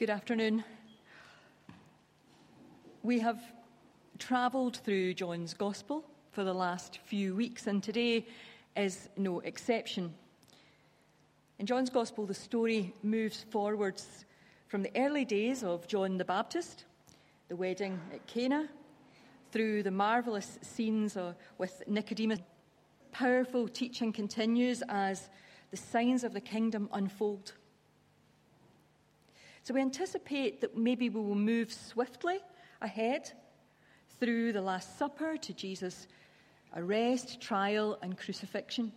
Good afternoon. We have travelled through John's Gospel for the last few weeks, and today is no exception. In John's Gospel, the story moves forwards from the early days of John the Baptist, the wedding at Cana, through the marvellous scenes with Nicodemus. Powerful teaching continues as the signs of the kingdom unfold. So we anticipate that maybe we will move swiftly ahead through the Last Supper to Jesus' arrest, trial, and crucifixion.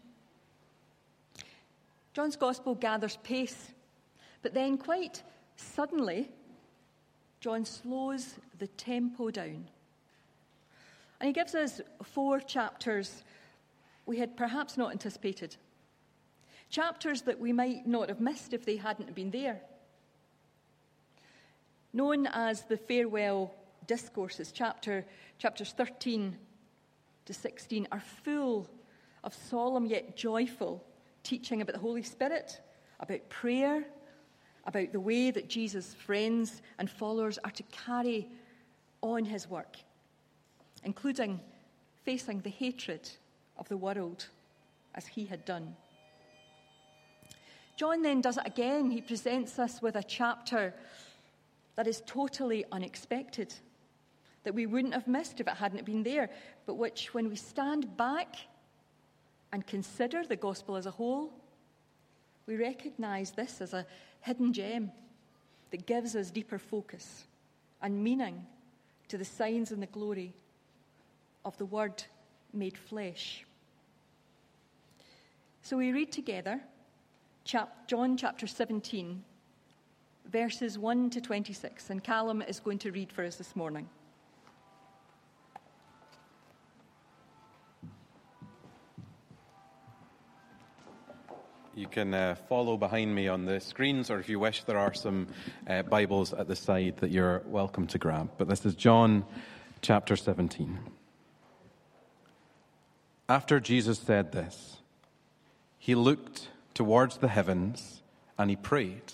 John's Gospel gathers pace, but then quite suddenly, John slows the tempo down. And he gives us four chapters we had perhaps not anticipated. Chapters that we might not have missed if they hadn't been there. Known as the Farewell Discourses, chapters 13 to 16 are full of solemn yet joyful teaching about the Holy Spirit, about prayer, about the way that Jesus' friends and followers are to carry on his work, including facing the hatred of the world as he had done. John then does it again. He presents us with a chapter that is totally unexpected, that we wouldn't have missed if it hadn't been there, but which, when we stand back and consider the gospel as a whole, we recognise this as a hidden gem that gives us deeper focus and meaning to the signs and the glory of the Word made flesh. So we read together John chapter 17, verses 1 to 26, and Callum is going to read for us this morning. You can follow behind me on the screens, or if you wish, there are some Bibles at the side that you're welcome to grab. But this is John chapter 17. After Jesus said this, he looked towards the heavens and he prayed,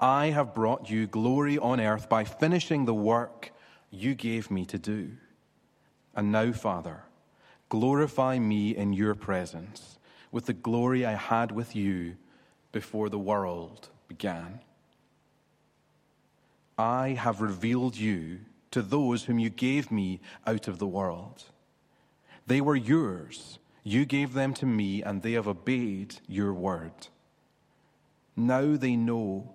I have brought you glory on earth by finishing the work you gave me to do. And now, Father, glorify me in your presence with the glory I had with you before the world began. I have revealed you to those whom you gave me out of the world. They were yours. You gave them to me, and they have obeyed your word. Now they know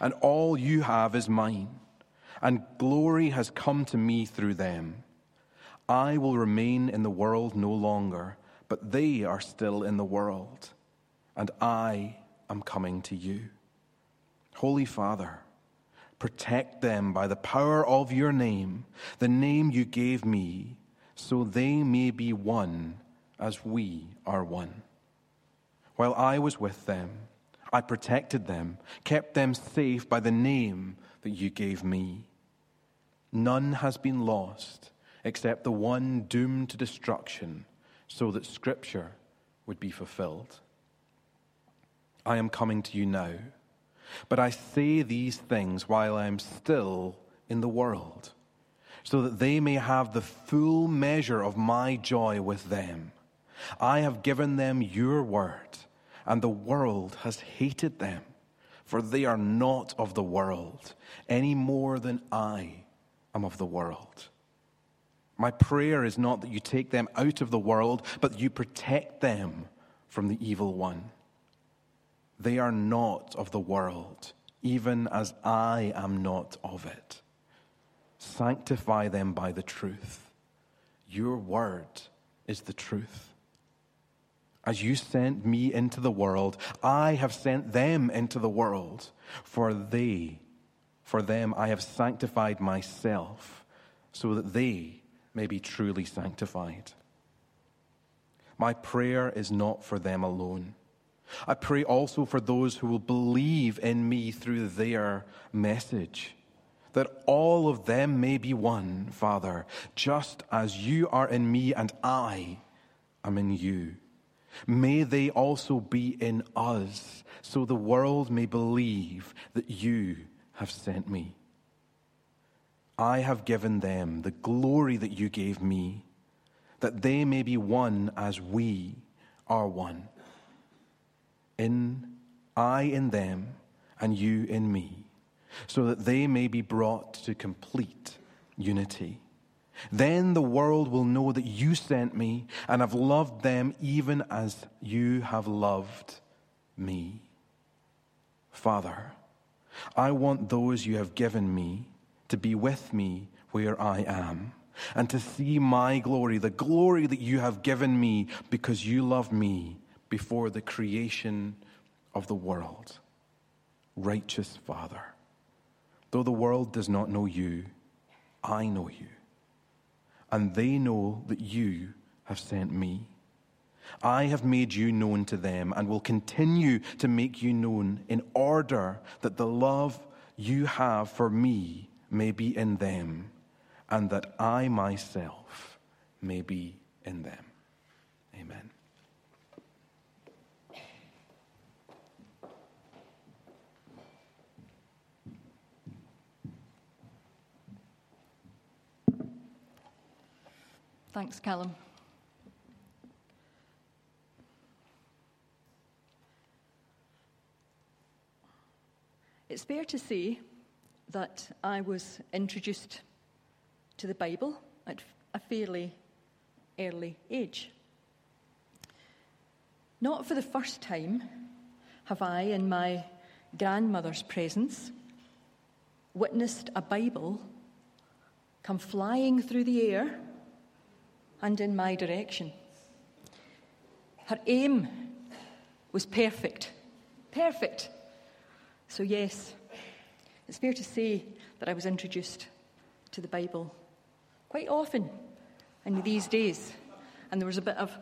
and all you have is mine, and glory has come to me through them. I will remain in the world no longer, but they are still in the world, and I am coming to you. Holy Father, protect them by the power of your name, the name you gave me, so they may be one as we are one. While I was with them, I protected them, kept them safe by the name that you gave me. None has been lost except the one doomed to destruction, so that Scripture would be fulfilled. I am coming to you now, but I say these things while I am still in the world, so that they may have the full measure of my joy with them. I have given them your word, and the world has hated them, For they are not of the world, any more than I am of the world. My prayer is not that you take them out of the world, but that you protect them from the evil one. They are not of the world, even as I am not of it. Sanctify them by the truth. Your word is the truth. As you sent me into the world, I have sent them into the world. For them I have sanctified myself, so that they may be truly sanctified. My prayer is not for them alone. I pray also for those who will believe in me through their message, that all of them may be one, Father, just as you are in me and I am in you. May they also be in us, so the world may believe that you have sent me. I have given them the glory that you gave me, that they may be one as we are one. I in them, and you in me, so that they may be brought to complete unity. Then the world will know that you sent me and have loved them even as you have loved me. Father, I want those you have given me to be with me where I am and to see my glory, the glory that you have given me because you love me before the creation of the world. Righteous Father, though the world does not know you, I know you. And they know that you have sent me. I have made you known to them and will continue to make you known in order that the love you have for me may be in them and that I myself may be in them. Amen. Thanks, Callum. It's fair to say that I was introduced to the Bible at a fairly early age. Not for the first time have I, in my grandmother's presence, witnessed a Bible come flying through the air and in my direction. Her aim was perfect. So yes, it's fair to say that I was introduced to the Bible quite often in these days, and there was a bit of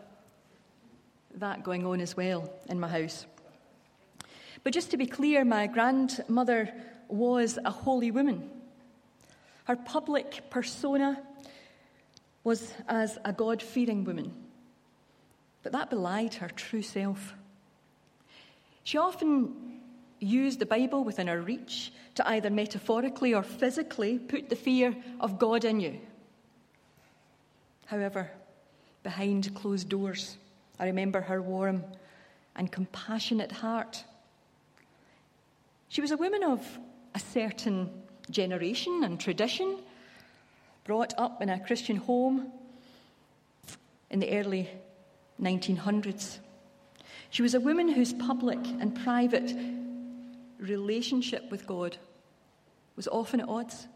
that going on as well in my house. But just to be clear, my grandmother was a holy woman. Her public persona was as a God-fearing woman, but that belied her true self. She often used the Bible within her reach to either metaphorically or physically put the fear of God in you. However, behind closed doors, I remember her warm and compassionate heart. She was a woman of a certain generation and tradition, brought up in a Christian home in the early 1900s. She was a woman whose public and private relationship with God was often at odds.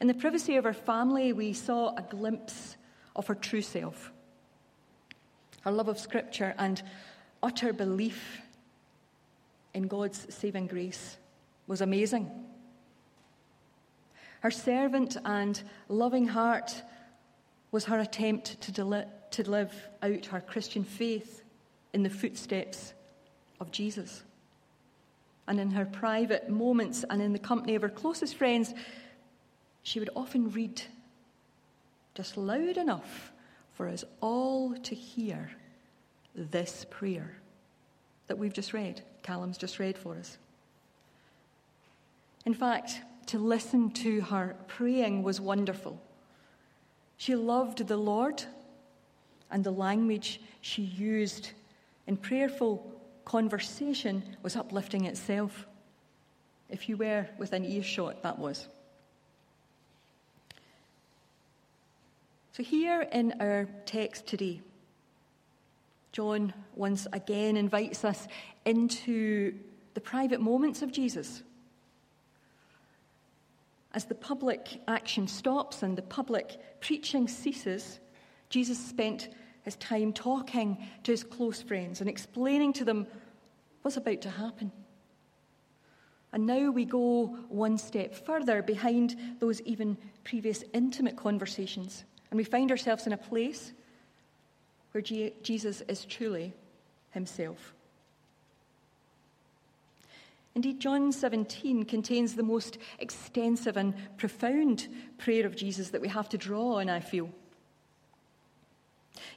In the privacy of her family, we saw a glimpse of her true self. Her love of Scripture and utter belief in God's saving grace was amazing. Her servant and loving heart was her attempt to live out her Christian faith in the footsteps of Jesus. And in her private moments and in the company of her closest friends, she would often read just loud enough for us all to hear this prayer that we've just read, Callum's just read for us. In fact, to listen to her praying was wonderful. She loved the Lord, and the language she used in prayerful Conversation was uplifting itself. If you were within earshot, that was. So here in our text today, John once again invites us into the private moments of Jesus. As the public action stops and the public preaching ceases, Jesus spent his time talking to his close friends and explaining to them what's about to happen. And now we go one step further behind those even previous intimate conversations, and we find ourselves in a place where Jesus is truly himself. Indeed, John 17 contains the most extensive and profound prayer of Jesus that we have to draw on, I feel.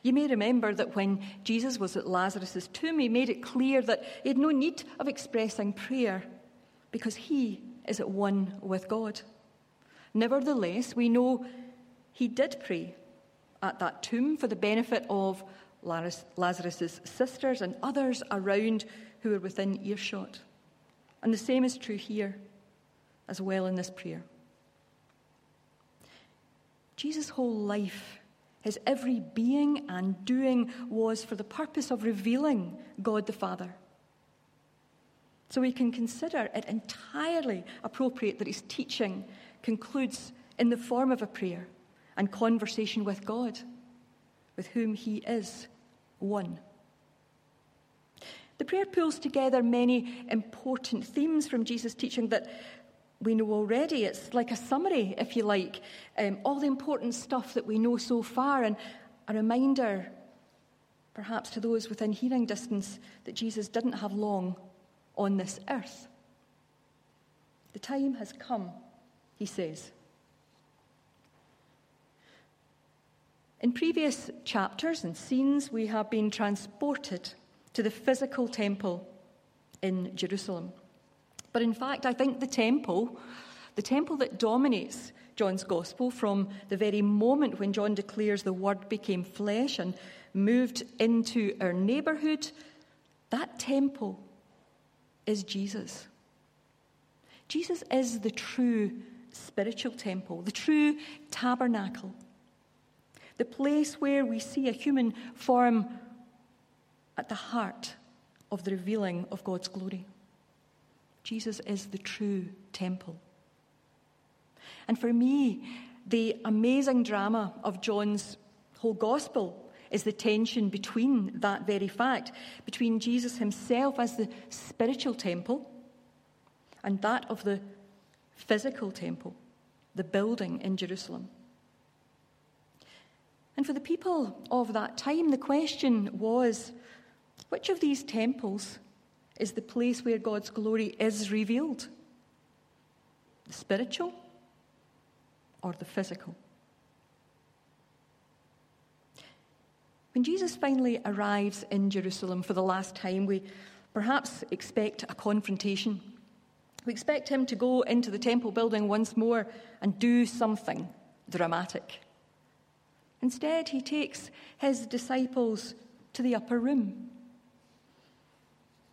You may remember that when Jesus was at Lazarus' tomb, he made it clear that he had no need of expressing prayer because he is at one with God. Nevertheless, we know he did pray at that tomb for the benefit of Lazarus' sisters and others around who were within earshot. And the same is true here as well in this prayer. Jesus' whole life, his every being and doing, was for the purpose of revealing God the Father. So we can consider it entirely appropriate that his teaching concludes in the form of a prayer and conversation with God, with whom he is one. The prayer pulls together many important themes from Jesus' teaching that we know already. It's like a summary, if you like, all the important stuff that we know so far, and a reminder, perhaps to those within hearing distance, that Jesus didn't have long on this earth. The time has come, he says. In previous chapters and scenes, we have been transported to the physical temple in Jerusalem. But in fact, I think the temple that dominates John's gospel from the very moment when John declares the word became flesh and moved into our neighbourhood, that temple is Jesus. Jesus is the true spiritual temple, the true tabernacle, the place where we see a human form at the heart of the revealing of God's glory. Jesus is the true temple. And for me, the amazing drama of John's whole gospel is the tension between that very fact, between Jesus himself as the spiritual temple and that of the physical temple, the building in Jerusalem. And for the people of that time, the question was, which of these temples is the place where God's glory is revealed? The spiritual or the physical? When Jesus finally arrives in Jerusalem for the last time, we perhaps expect a confrontation. We expect him to go into the temple building once more and do something dramatic. Instead, he takes his disciples to the upper room.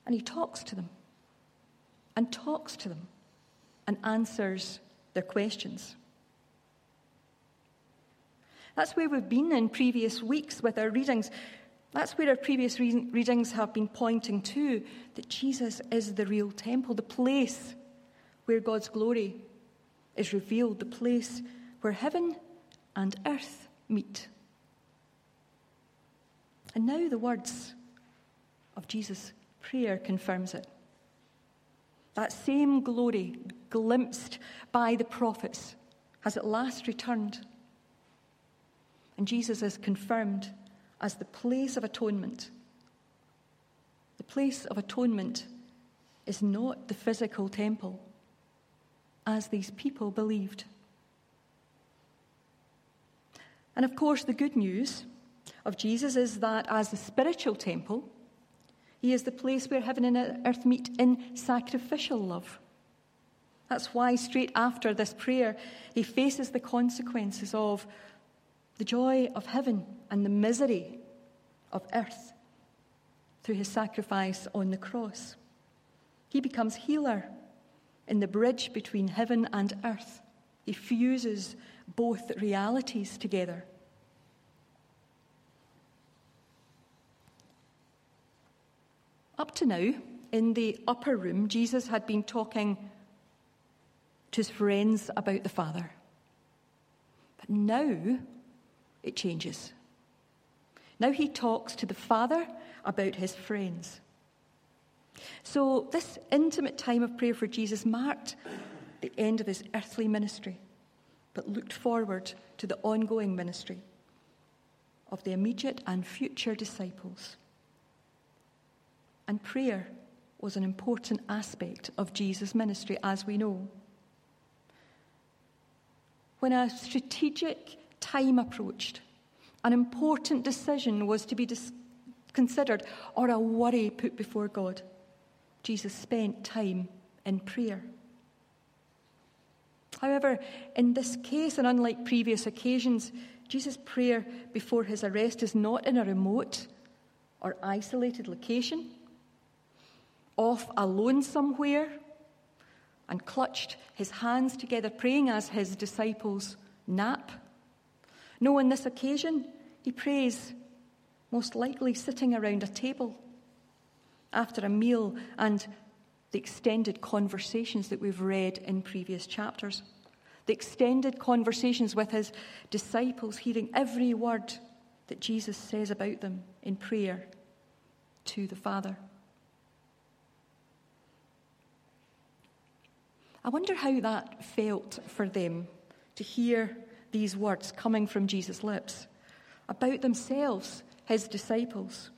And he talks to them and answers their questions. That's where we've been in previous weeks with our readings. That's where our previous readings have been pointing to, that Jesus is the real temple, the place where God's glory is revealed, the place where heaven and earth meet. And now the words of Jesus' prayer confirms it. That same glory glimpsed by the prophets has at last returned. And Jesus is confirmed as the place of atonement. The place of atonement is not the physical temple, as these people believed. And of course, the good news of Jesus is that as the spiritual temple, he is the place where heaven and earth meet in sacrificial love. That's why straight after this prayer, he faces the consequences of the joy of heaven and the misery of earth through his sacrifice on the cross. He becomes healer in the bridge between heaven and earth. He fuses both realities together. Up to now, in the upper room, Jesus had been talking to his friends about the Father. But now it changes. Now he talks to the Father about his friends. So this intimate time of prayer for Jesus marked the end of his earthly ministry, but looked forward to the ongoing ministry of the immediate and future disciples. And prayer was an important aspect of Jesus' ministry, as we know. When a strategic time approached, an important decision was to be considered or a worry put before God, Jesus spent time in prayer. However, in this case, and unlike previous occasions, Jesus' prayer before his arrest is not in a remote or isolated location, off alone somewhere, and clutched his hands together, praying as his disciples nap. No, on this occasion, he prays most likely sitting around a table after a meal and the extended conversations that we've read in previous chapters. The extended conversations with his disciples, hearing every word that Jesus says about them in prayer to the Father. I wonder how that felt for them to hear these words coming from Jesus' lips about themselves, his disciples.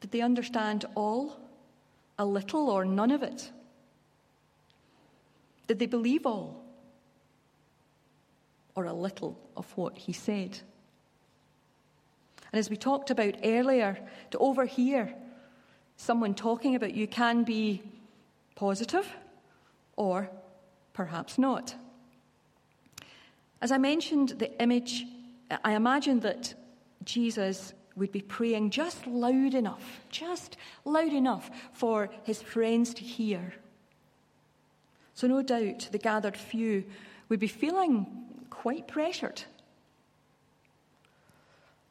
Did they understand all, a little, or none of it? Did they believe all, or a little of what he said? And as we talked about earlier, to overhear someone talking about you can be positive, or perhaps not. As I mentioned the image, I imagined that Jesus would be praying just loud enough for his friends to hear. So no doubt the gathered few would be feeling quite pressured.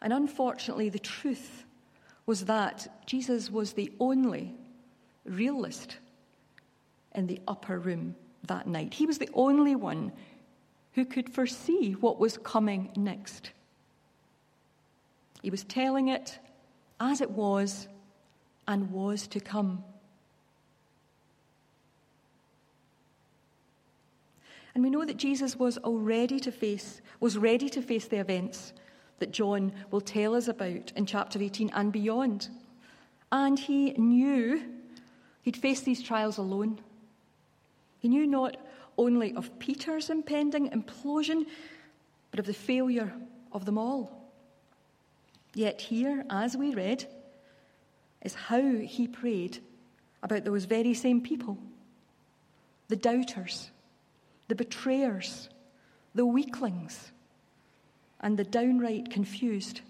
And unfortunately, the truth was that Jesus was the only realist in the upper room that night. He was the only one who could foresee what was coming next. He was telling it as it was and was to come. And we know that Jesus was ready to face the events that John will tell us about in chapter 18 and beyond. And he knew he'd face these trials alone. He knew not only of Peter's impending implosion, but of the failure of them all. Yet here, as we read, is how he prayed about those very same people, the doubters, the betrayers, the weaklings, and the downright confused.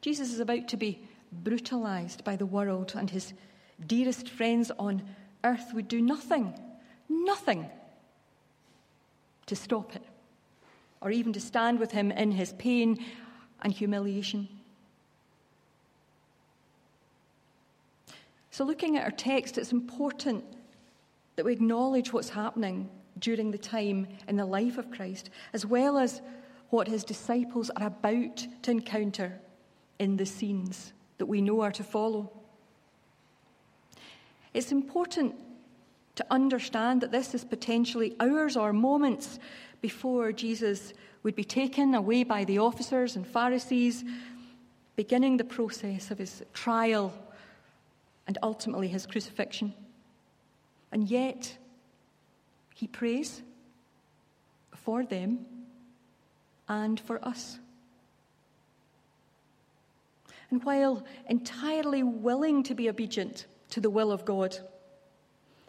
Jesus is about to be brutalized by the world, and his dearest friends on earth would do nothing to stop it, or even to stand with him in his pain and humiliation. So looking at our text, it's important that we acknowledge what's happening during the time in the life of Christ, as well as what his disciples are about to encounter in the scenes that we know are to follow. It's important to understand that this is potentially hours or moments before Jesus would be taken away by the officers and Pharisees, beginning the process of his trial and ultimately his crucifixion. And yet, he prays for them and for us. And while entirely willing to be obedient to the will of God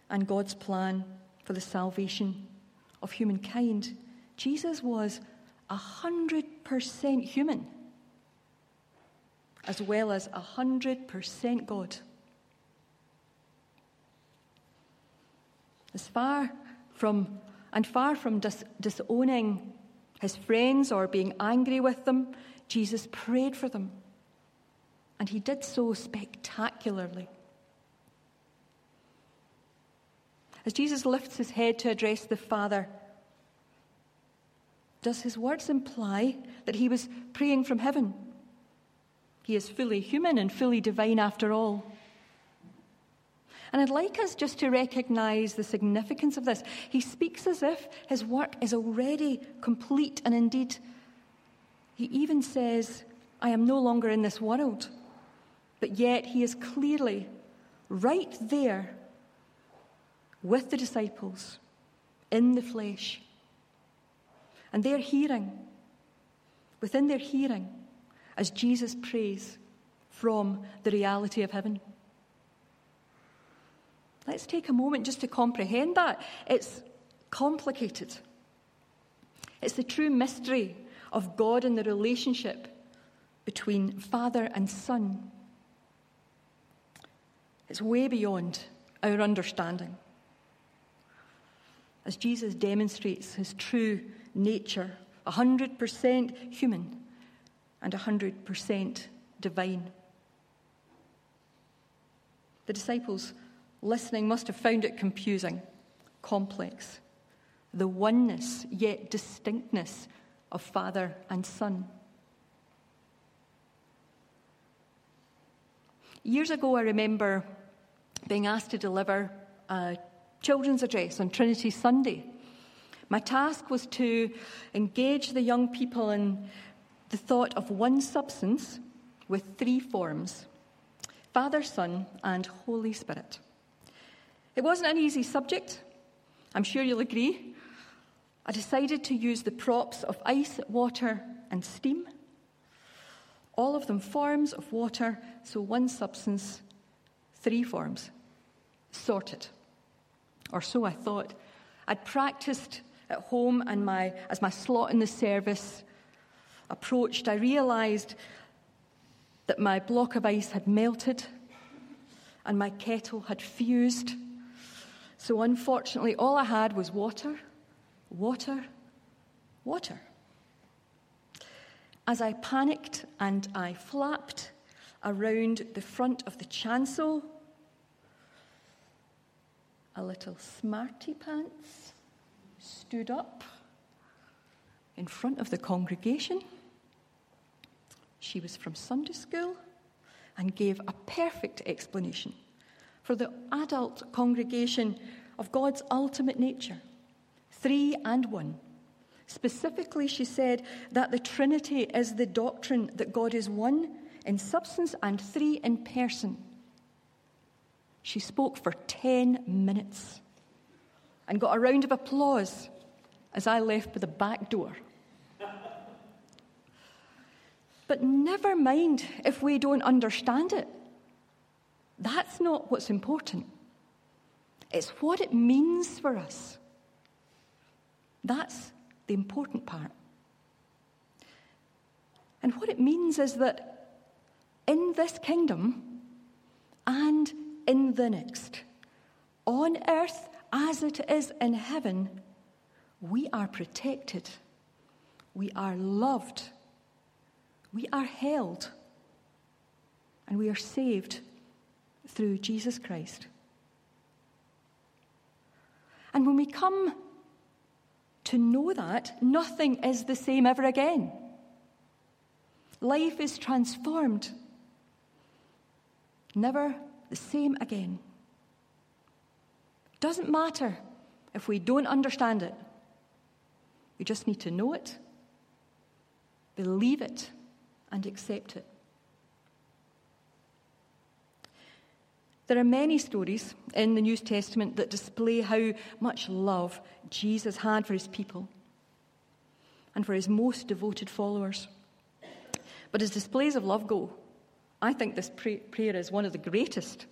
and God's plan for the salvation of humankind, Jesus was 100% human as well as 100% God. Far from disowning his friends or being angry with them, Jesus prayed for them. And he did so spectacularly. As Jesus lifts his head to address the Father, does his words imply that he was praying from heaven? He is fully human and fully divine after all. And I'd like us just to recognize the significance of this. He speaks as if his work is already complete, and indeed, he even says, I am no longer in this world. But yet he is clearly right there with the disciples in the flesh. And they're hearing, within their hearing, as Jesus prays from the reality of heaven. Let's take a moment just to comprehend that. It's complicated. It's the true mystery of God and the relationship between Father and Son. It's way beyond our understanding, as Jesus demonstrates his true nature, 100% human and 100% divine. The disciples listening must have found it confusing, complex, the oneness yet distinctness of Father and Son. Years ago, I remember being asked to deliver a children's address on Trinity Sunday. My task was to engage the young people in the thought of one substance with three forms: Father, Son, and Holy Spirit. It wasn't an easy subject, I'm sure you'll agree. I decided to use the props of ice, water, and steam. All of them forms of water, so one substance, three forms. Sorted. Or so I thought. I'd practiced at home, and as my slot in the service approached, I realised that my block of ice had melted and my kettle had fused. So unfortunately, all I had was water, water, water. As I panicked and I flapped around the front of the chancel, a little smarty pants stood up in front of the congregation. She was from Sunday school and gave a perfect explanation for the adult congregation of God's ultimate nature, three and one. Specifically, she said that the Trinity is the doctrine that God is one in substance and three in person. She spoke for 10 minutes and got a round of applause as I left by the back door. But never mind if we don't understand it. That's not what's important. It's what it means for us. That's the important part. And what it means is that in this kingdom and in the next, on earth as it is in heaven, we are protected, we are loved, we are held, and we are saved through Jesus Christ. And when we come to know that, nothing is the same ever again. Life is transformed. Never the same again. Doesn't matter if we don't understand it. We just need to know it, believe it, and accept it. There are many stories in the New Testament that display how much love Jesus had for his people and for his most devoted followers. But as displays of love go, I think this prayer is one of the greatest.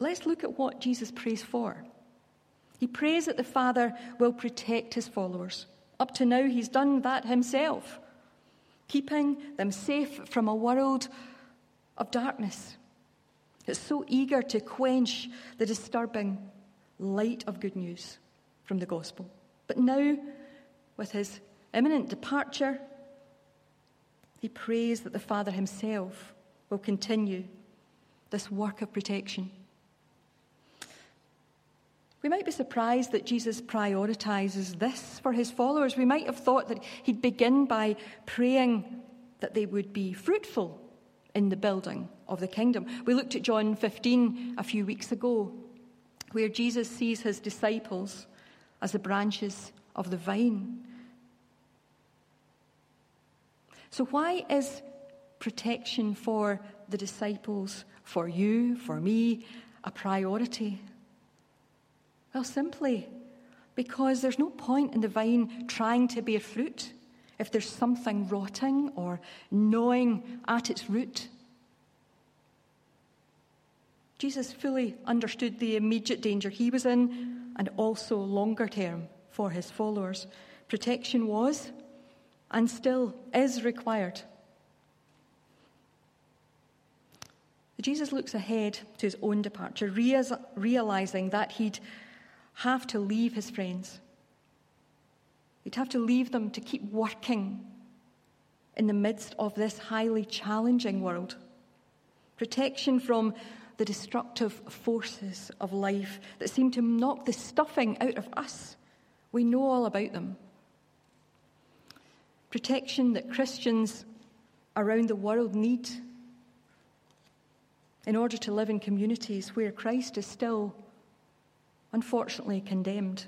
Let's look at what Jesus prays for. He prays that the Father will protect his followers. Up to now, he's done that himself, keeping them safe from a world of darkness. It's so eager to quench the disturbing light of good news from the gospel. But now, with his imminent departure, he prays that the Father himself will continue this work of protection. We might be surprised that Jesus prioritizes this for his followers. We might have thought that he'd begin by praying that they would be fruitful in the building of the kingdom. We looked at John 15 a few weeks ago, where Jesus sees his disciples as the branches of the vine. So why is protection for the disciples, for you, for me, a priority? Well, simply because there's no point in the vine trying to bear fruit if there's something rotting or gnawing at its root. Jesus fully understood the immediate danger he was in and also longer term for his followers. Protection was and still is required. Jesus looks ahead to his own departure, realizing that he'd have to leave his friends. He'd have to leave them to keep working in the midst of this highly challenging world. Protection from the destructive forces of life that seem to knock the stuffing out of us. We know all about them. Protection that Christians around the world need in order to live in communities where Christ is still, unfortunately, condemned.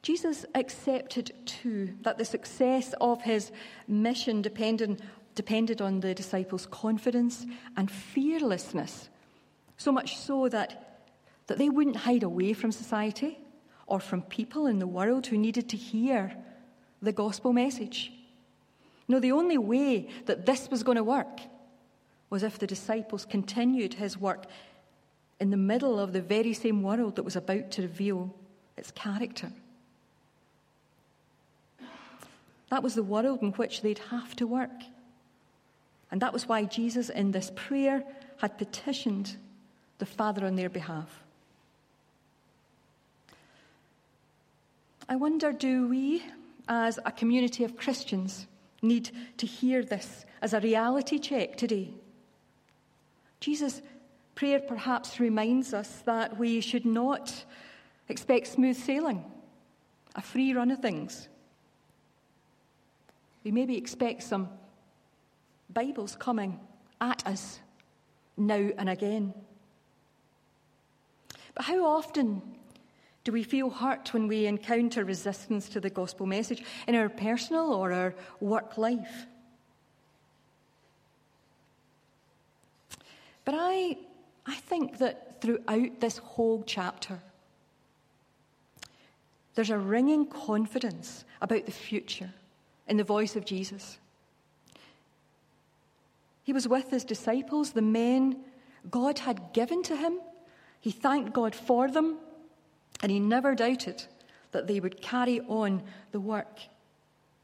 Jesus accepted, too, that the success of his mission depended on the disciples' confidence and fearlessness, so much so that they wouldn't hide away from society or from people in the world who needed to hear the gospel message. No, the only way that this was going to work was if the disciples continued his work in the middle of the very same world that was about to reveal its character. That was the world in which they'd have to work. And that was why Jesus, in this prayer, had petitioned the Father on their behalf. I wonder, do we, as a community of Christians, need to hear this as a reality check today? Jesus' prayer perhaps reminds us that we should not expect smooth sailing, a free run of things. We maybe expect some Bibles coming at us now and again. But how often do we feel hurt when we encounter resistance to the gospel message in our personal or our work life? But I think that throughout this whole chapter, there's a ringing confidence about the future in the voice of Jesus. He was with his disciples, the men God had given to him. He thanked God for them, and he never doubted that they would carry on the work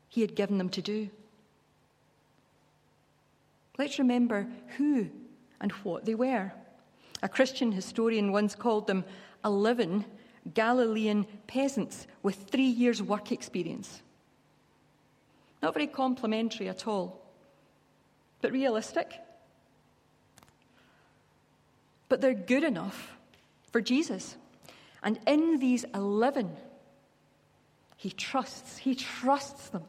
he had given them to do. Let's remember who and what they were. A Christian historian once called them 11 Galilean peasants with 3 years' work experience. Not very complimentary at all, but realistic. But they're good enough for Jesus. And in these 11, he trusts them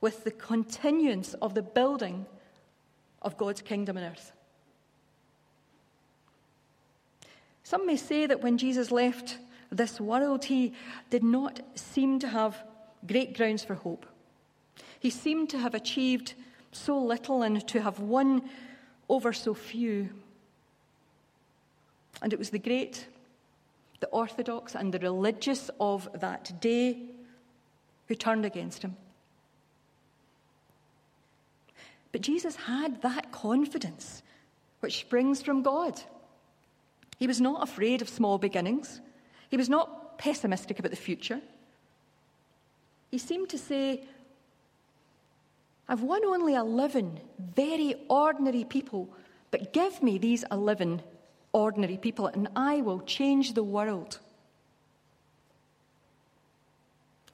with the continuance of the building of God's kingdom on earth. Some may say that when Jesus left this world, he did not seem to have great grounds for hope. He seemed to have achieved so little and to have won over so few. And it was the great, the orthodox and the religious of that day who turned against him. But Jesus had that confidence which springs from God. He was not afraid of small beginnings. He was not pessimistic about the future. He seemed to say, I've won only 11 very ordinary people, but give me these 11 ordinary people and I will change the world.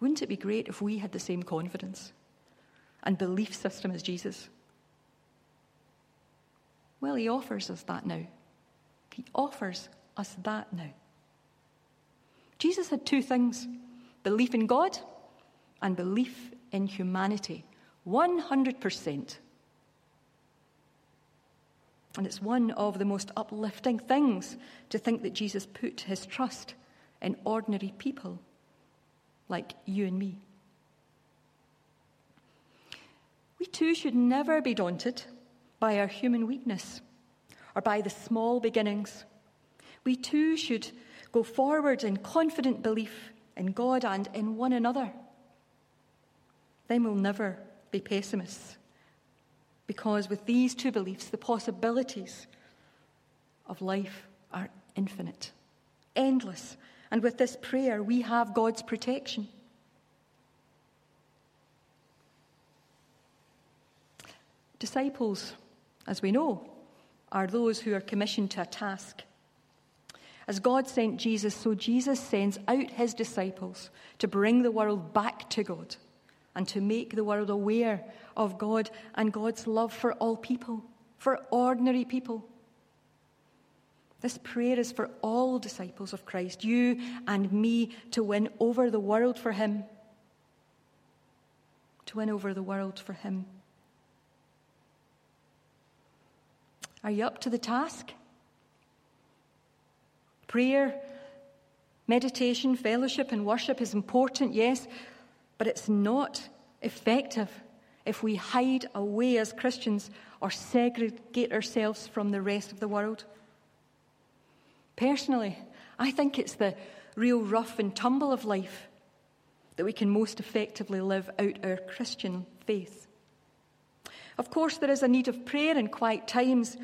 Wouldn't it be great if we had the same confidence and belief system as Jesus? Well, he offers us that now. He offers us that now. Jesus had two things: belief in God and belief in humanity. 100%. And it's one of the most uplifting things to think that Jesus put his trust in ordinary people like you and me. We too should never be daunted by our human weakness or by the small beginnings. We too should go forward in confident belief in God and in one another. Then we'll never be pessimists, because with these two beliefs, the possibilities of life are infinite, endless. And with this prayer, we have God's protection. Disciples, as we know, are those who are commissioned to a task. As God sent Jesus, so Jesus sends out his disciples to bring the world back to God and to make the world aware of God and God's love for all people, for ordinary people. This prayer is for all disciples of Christ, you and me, to win over the world for him. To win over the world for him. Are you up to the task? Prayer, meditation, fellowship and worship is important, yes, but it's not effective if we hide away as Christians or segregate ourselves from the rest of the world. Personally, I think it's the real rough and tumble of life that we can most effectively live out our Christian faith. Of course, there is a need of prayer in quiet times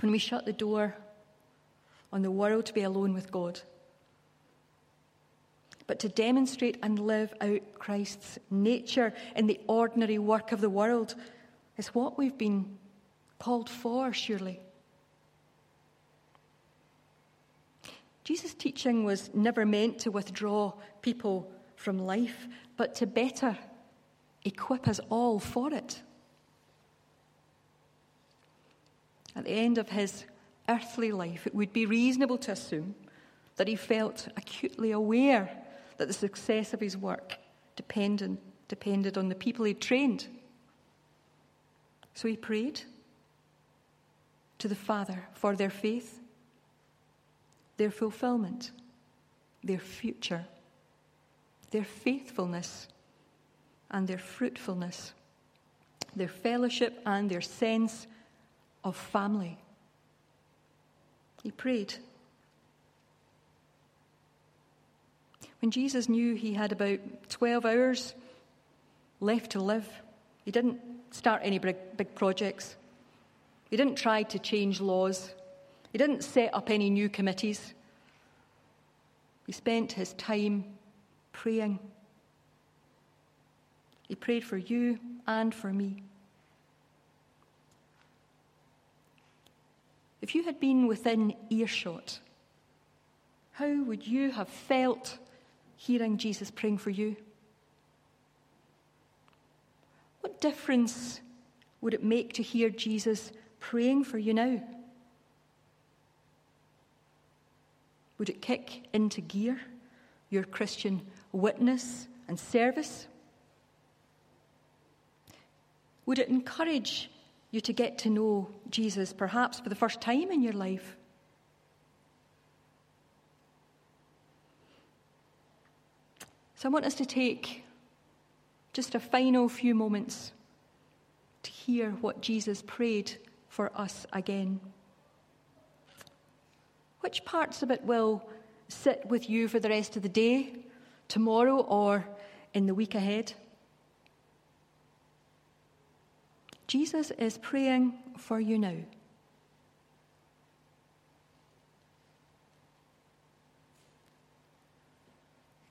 when we shut the door on the world to be alone with God. But to demonstrate and live out Christ's nature in the ordinary work of the world is what we've been called for, surely. Jesus' teaching was never meant to withdraw people from life, but to better equip us all for it. At the end of his earthly life, it would be reasonable to assume that he felt acutely aware that the success of his work depended on the people he trained. So he prayed to the Father for their faith, their fulfillment, their future, their faithfulness and their fruitfulness, their fellowship and their sense of family. He prayed. When Jesus knew he had about 12 hours left to live, he didn't start any big projects. He didn't try to change laws. He didn't set up any new committees. He spent his time praying. He prayed for you and for me. If you had been within earshot, how would you have felt hearing Jesus praying for you? What difference would it make to hear Jesus praying for you now? Would it kick into gear your Christian witness and service? Would it encourage you to get to know Jesus, perhaps for the first time in your life? So I want us to take just a final few moments to hear what Jesus prayed for us again. Which parts of it will sit with you for the rest of the day, tomorrow, or in the week ahead? Jesus is praying for you now.